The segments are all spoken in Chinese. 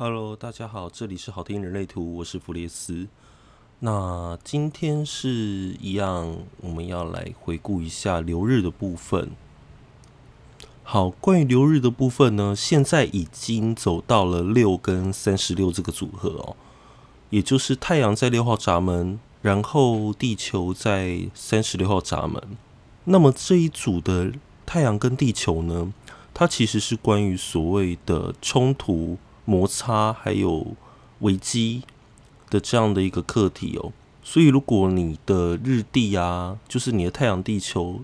Hello， 大家好，这里是好听人类图，我是弗列斯。那今天是一样，我们要来回顾一下流日的部分。好，关于流日的部分呢，现在已经走到了6跟36这个组合哦，也就是太阳在6号闸门，然后地球在36号闸门。那么这一组的太阳跟地球呢，它其实是关于所谓的冲突、摩擦还有危机的这样的一个课题哦，所以如果你的日地啊，就是你的太阳地球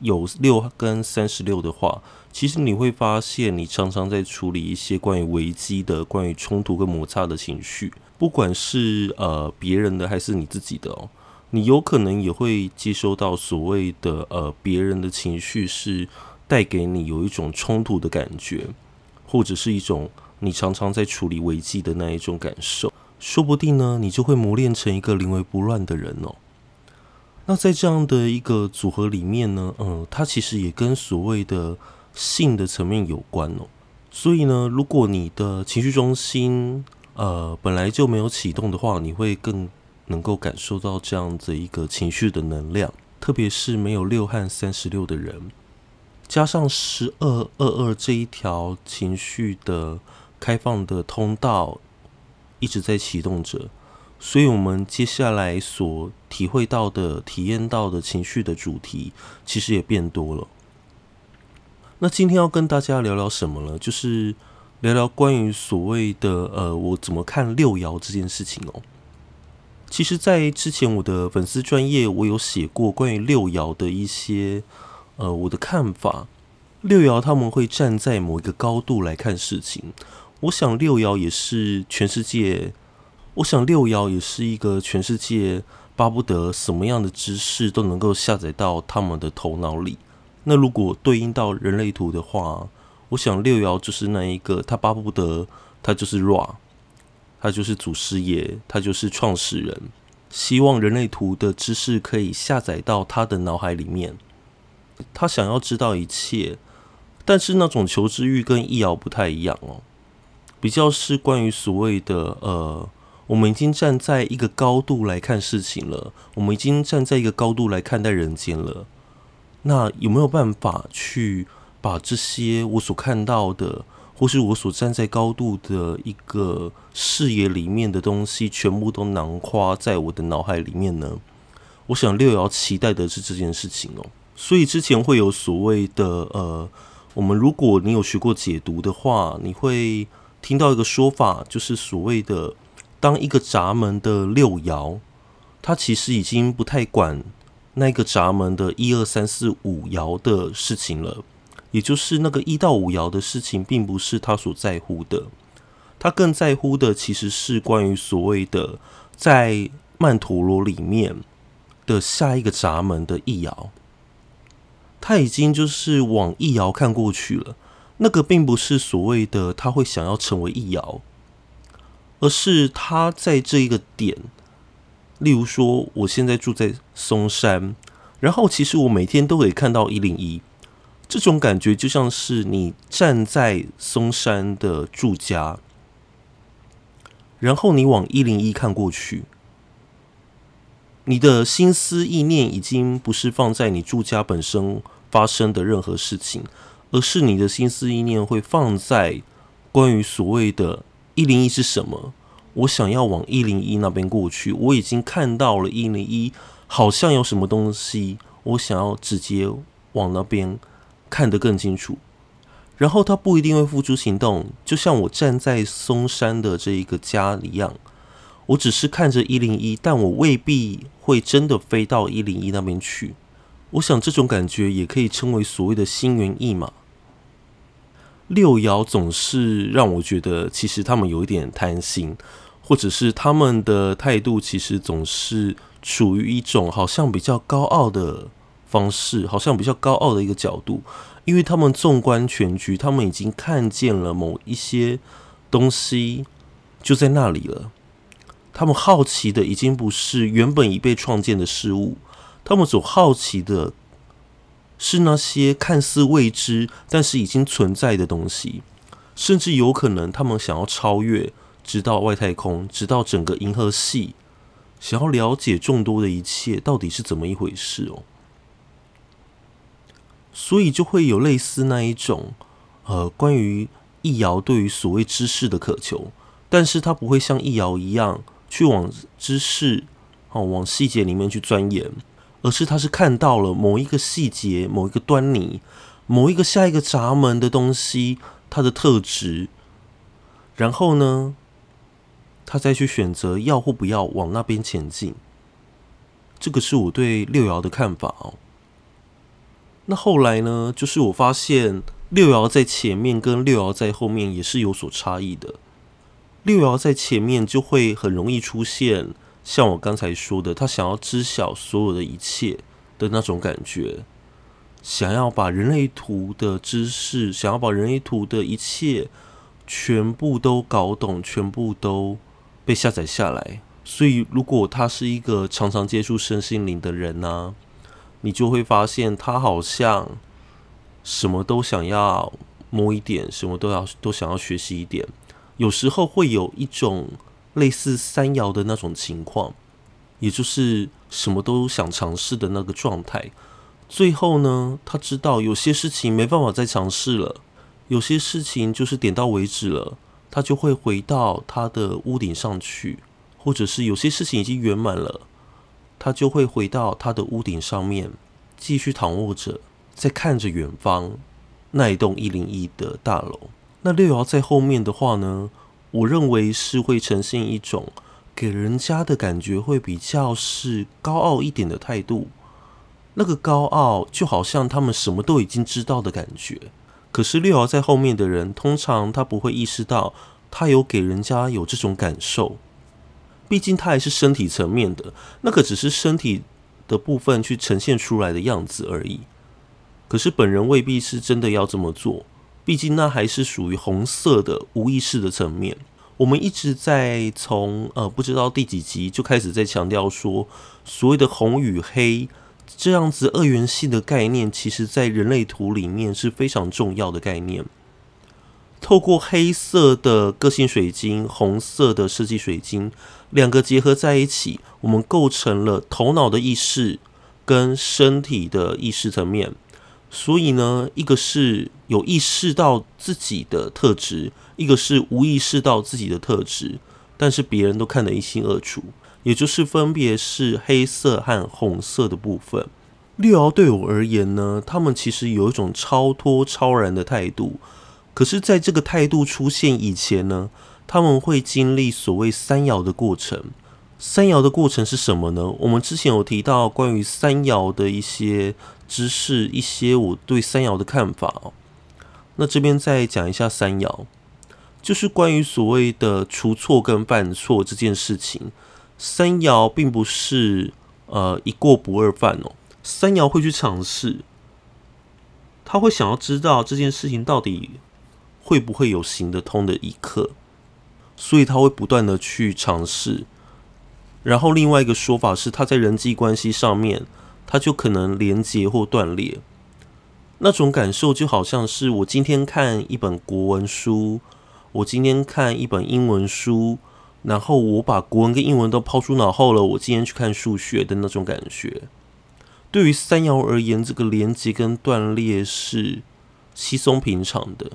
有6跟36的话，其实你会发现你常常在处理一些关于危机的、关于冲突跟摩擦的情绪，不管是别人的还是你自己的哦，你有可能也会接收到所谓的别人的情绪是带给你有一种冲突的感觉，或者是一种你常常在处理危机的那一种感受，说不定呢，你就会磨练成一个临危不乱的人哦。那在这样的一个组合里面呢，它其实也跟所谓的性的层面有关哦。所以呢，如果你的情绪中心本来就没有启动的话，你会更能够感受到这样的一个情绪的能量，特别是没有6和36的人，加上1222这一条情绪的开放的通道一直在启动着，所以我们接下来所体会到的、体验到的情绪的主题其实也变多了。那今天要跟大家聊聊什么呢？就是聊聊关于所谓的我怎么看六爻这件事情哦。其实在之前我的粉丝专页，我有写过关于六爻的一些我的看法。六爻他们会站在某一个高度来看事情，我想六爻也是全世界，我想六爻也是一个全世界巴不得什么样的知识都能够下载到他们的头脑里。那如果对应到人类图的话，我想六爻就是那一个，他巴不得他就是 Ra， 他就是祖师爷，他就是创始人，希望人类图的知识可以下载到他的脑海里面，他想要知道一切。但是那种求知欲跟一爻不太一样哦，比较是关于所谓的我们已经站在一个高度来看事情了，我们已经站在一个高度来看待人间了。那有没有办法去把这些我所看到的，或是我所站在高度的一个视野里面的东西，全部都囊括在我的脑海里面呢？我想六爻期待的是这件事情哦。所以之前会有所谓的我们如果你有学过解读的话，你会听到一个说法，就是所谓的当一个闸门的六爻，它其实已经不太管那个闸门的1、2、3、4、5爻的事情了，也就是那个1到5爻的事情并不是他所在乎的，他更在乎的其实是关于所谓的在曼陀罗里面的下一个闸门的1爻，他已经就是往1爻看过去了。那个并不是所谓的他会想要成为一爻，而是他在这一个点，例如说我现在住在松山，然后其实我每天都可以看到101，这种感觉就像是你站在松山的住家，然后你往101看过去，你的心思意念已经不是放在你住家本身发生的任何事情，而是你的心思意念会放在关于所谓的101是什么，我想要往101那边过去，我已经看到了101好像有什么东西，我想要直接往那边看得更清楚。然后他不一定会付诸行动，就像我站在松山的这一个家一样，我只是看着101，但我未必会真的飞到101那边去。我想这种感觉也可以称为所谓的心猿意马。六爻总是让我觉得其实他们有一点贪心，或者是他们的态度其实总是处于一种好像比较高傲的方式，好像比较高傲的一个角度，因为他们纵观全局，他们已经看见了某一些东西就在那里了，他们好奇的已经不是原本已被创建的事物，他们所好奇的是那些看似未知但是已经存在的东西。甚至有可能他们想要超越，直到外太空，直到整个银河系，想要了解众多的一切到底是怎么一回事哦。所以就会有类似那一种，关于易遥对于所谓知识的渴求，但是他不会像易遥一样去往知识，往细节里面去钻研，而是他是看到了某一个细节、某一个端倪、某一个下一个闸门的东西，它的特质，然后呢，他再去选择要或不要往那边前进。这个是我对六爻的看法哦。那后来呢，就是我发现六爻在前面跟六爻在后面也是有所差异的。六爻在前面就会很容易出现像我刚才说的，他想要知晓所有的一切的那种感觉，想要把人类图的知识，想要把人类图的一切全部都搞懂，全部都被下载下来。所以如果他是一个常常接触身心灵的人呢，你就会发现他好像什么都想要摸一点，什么都想要学习一点，有时候会有一种类似三爻的那种情况，也就是什么都想尝试的那个状态。最后呢，他知道有些事情没办法再尝试了，有些事情就是点到为止了，他就会回到他的屋顶上去，或者是有些事情已经圆满了，他就会回到他的屋顶上面，继续躺卧着，再看着远方那一栋101的大楼。那六爻在后面的话呢，我认为是会呈现一种给人家的感觉会比较是高傲一点的态度。那个高傲就好像他们什么都已经知道的感觉。可是六爻在后面的人，通常他不会意识到他有给人家有这种感受。毕竟它还是身体层面的，那个只是身体的部分去呈现出来的样子而已。可是本人未必是真的要这么做，毕竟那还是属于红色的无意识的层面。我们一直在从不知道第几集就开始在强调说，所谓的红与黑这样子二元性的概念，其实在人类图里面是非常重要的概念。透过黑色的个性水晶、红色的设计水晶，两个结合在一起，我们构成了头脑的意识跟身体的意识层面。所以呢，一个是有意识到自己的特质，一个是无意识到自己的特质，但是别人都看得一清二楚，也就是分别是黑色和红色的部分。六爻对我而言呢，他们其实有一种超脱超然的态度。可是在这个态度出现以前呢，他们会经历所谓三爻的过程。三爻的过程是什么呢？我们之前有提到关于三爻的一些知识，一些我对三爻的看法哦。那这边再讲一下三爻，就是关于所谓的除错跟犯错这件事情。三爻并不是一过不二犯哦，三爻会去尝试，他会想要知道这件事情到底会不会有行得通的一刻，所以他会不断的去尝试。然后另外一个说法是，他在人际关系上面，他就可能连结或断裂。那种感受就好像是我今天看一本国文书，我今天看一本英文书，然后我把国文跟英文都抛出脑后了，我今天去看数学的那种感觉。对于三爻而言，这个连结跟断裂是稀松平常的。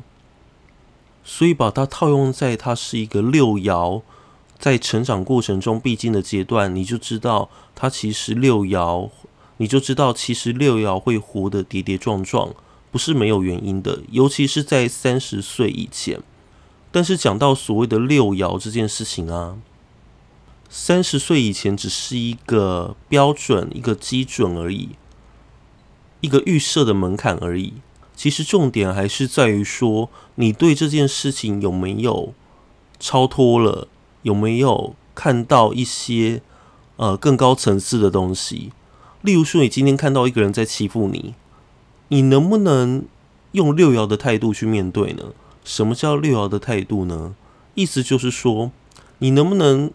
所以把它套用在它是一个六爻在成长过程中必经的阶段，你就知道它其实六爻，你就知道其实六爻会活得跌跌撞撞，不是没有原因的，尤其是在30岁以前。但是讲到所谓的六爻这件事情啊，30岁以前只是一个标准、一个基准而已，一个预设的门槛而已。其实重点还是在于说，你对这件事情有没有超脱了，有没有看到一些更高层次的东西。例如说，你今天看到一个人在欺负你，你能不能用六爻的态度去面对呢？什么叫六爻的态度呢？意思就是说，你能不能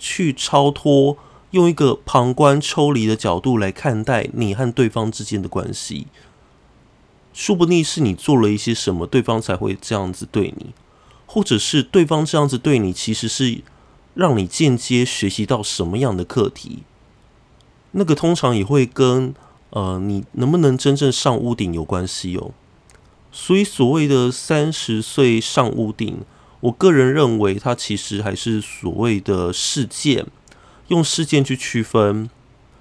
去超脱，用一个旁观抽离的角度来看待你和对方之间的关系。说不定是你做了一些什么，对方才会这样子对你，或者是对方这样子对你，其实是让你间接学习到什么样的课题。那个通常也会跟你能不能真正上屋顶有关系哦。所以所谓的30岁上屋顶，我个人认为它其实还是所谓的事件，用事件去区分。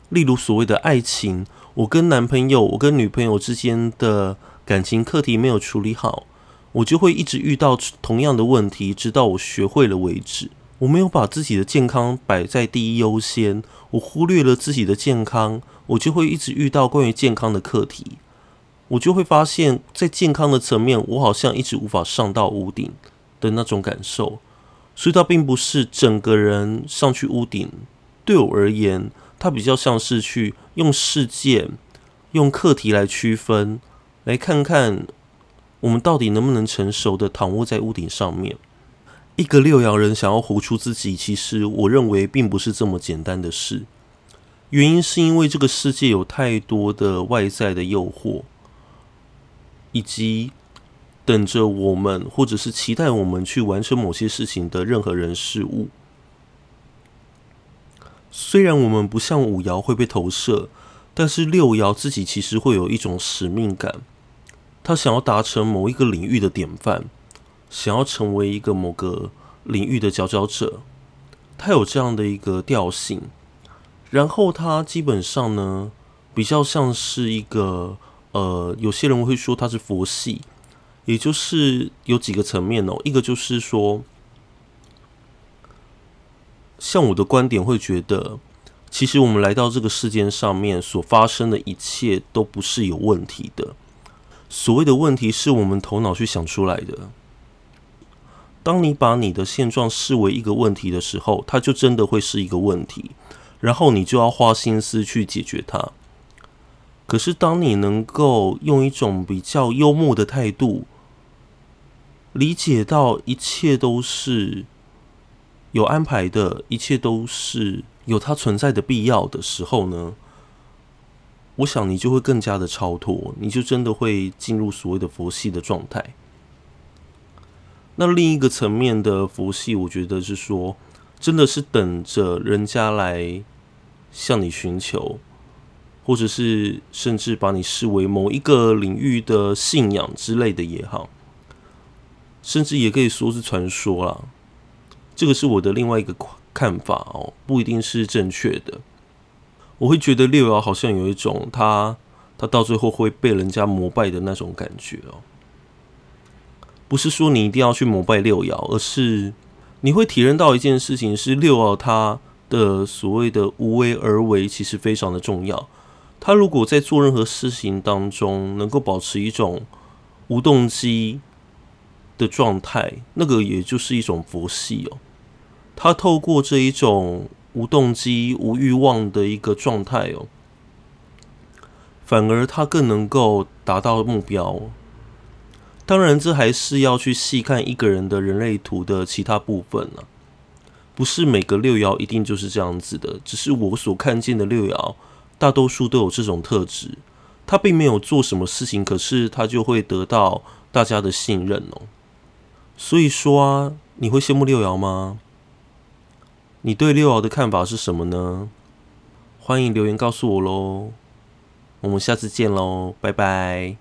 例如所谓的爱情，我跟男朋友、我跟女朋友之间的感情课题没有处理好，我就会一直遇到同样的问题，直到我学会了为止。我没有把自己的健康摆在第一优先，我忽略了自己的健康，我就会一直遇到关于健康的课题。我就会发现，在健康的层面，我好像一直无法上到屋顶的那种感受。所以它并不是整个人上去屋顶，对我而言，它比较像是去用事件、用课题来区分，来看看我们到底能不能成熟的躺卧在屋顶上面。一个六爻人想要活出自己，其实我认为并不是这么简单的事。原因是因为这个世界有太多的外在的诱惑，以及等着我们或者是期待我们去完成某些事情的任何人事物。虽然我们不像五爻会被投射，但是六爻自己其实会有一种使命感，他想要达成某一个领域的典范，想要成为一个某个领域的佼佼者，他有这样的一个调性。然后他基本上呢，比较像是一个有些人会说他是佛系，也就是有几个层面哦。一个就是说，像我的观点会觉得，其实我们来到这个世界上面所发生的一切都不是有问题的，所谓的问题是我们头脑去想出来的。当你把你的现状视为一个问题的时候，它就真的会是一个问题，然后你就要花心思去解决它。可是当你能够用一种比较幽默的态度，理解到一切都是有安排的，一切都是有它存在的必要的时候呢，我想你就会更加的超脱，你就真的会进入所谓的佛系的状态。那另一个层面的佛系，我觉得是说，真的是等着人家来向你寻求，或者是甚至把你视为某一个领域的信仰之类的也好，甚至也可以说是传说啦。这个是我的另外一个看法哦，不一定是正确的。我会觉得六爻好像有一种他到最后会被人家膜拜的那种感觉哦。不是说你一定要去膜拜六爻，而是你会体认到一件事情，是六爻它的所谓的无为而为其实非常的重要。他如果在做任何事情当中能够保持一种无动机的状态，那个也就是一种佛系哦。他透过这一种无动机、无欲望的一个状态哦，反而他更能够达到目标哦。当然，这还是要去细看一个人的人类图的其他部分啊，不是每个六爻一定就是这样子的。只是我所看见的六爻，大多数都有这种特质。他并没有做什么事情，可是他就会得到大家的信任哦。所以说啊，你会羡慕六爻吗？你对六爻的看法是什么呢？欢迎留言告诉我喽。我们下次见喽，拜拜。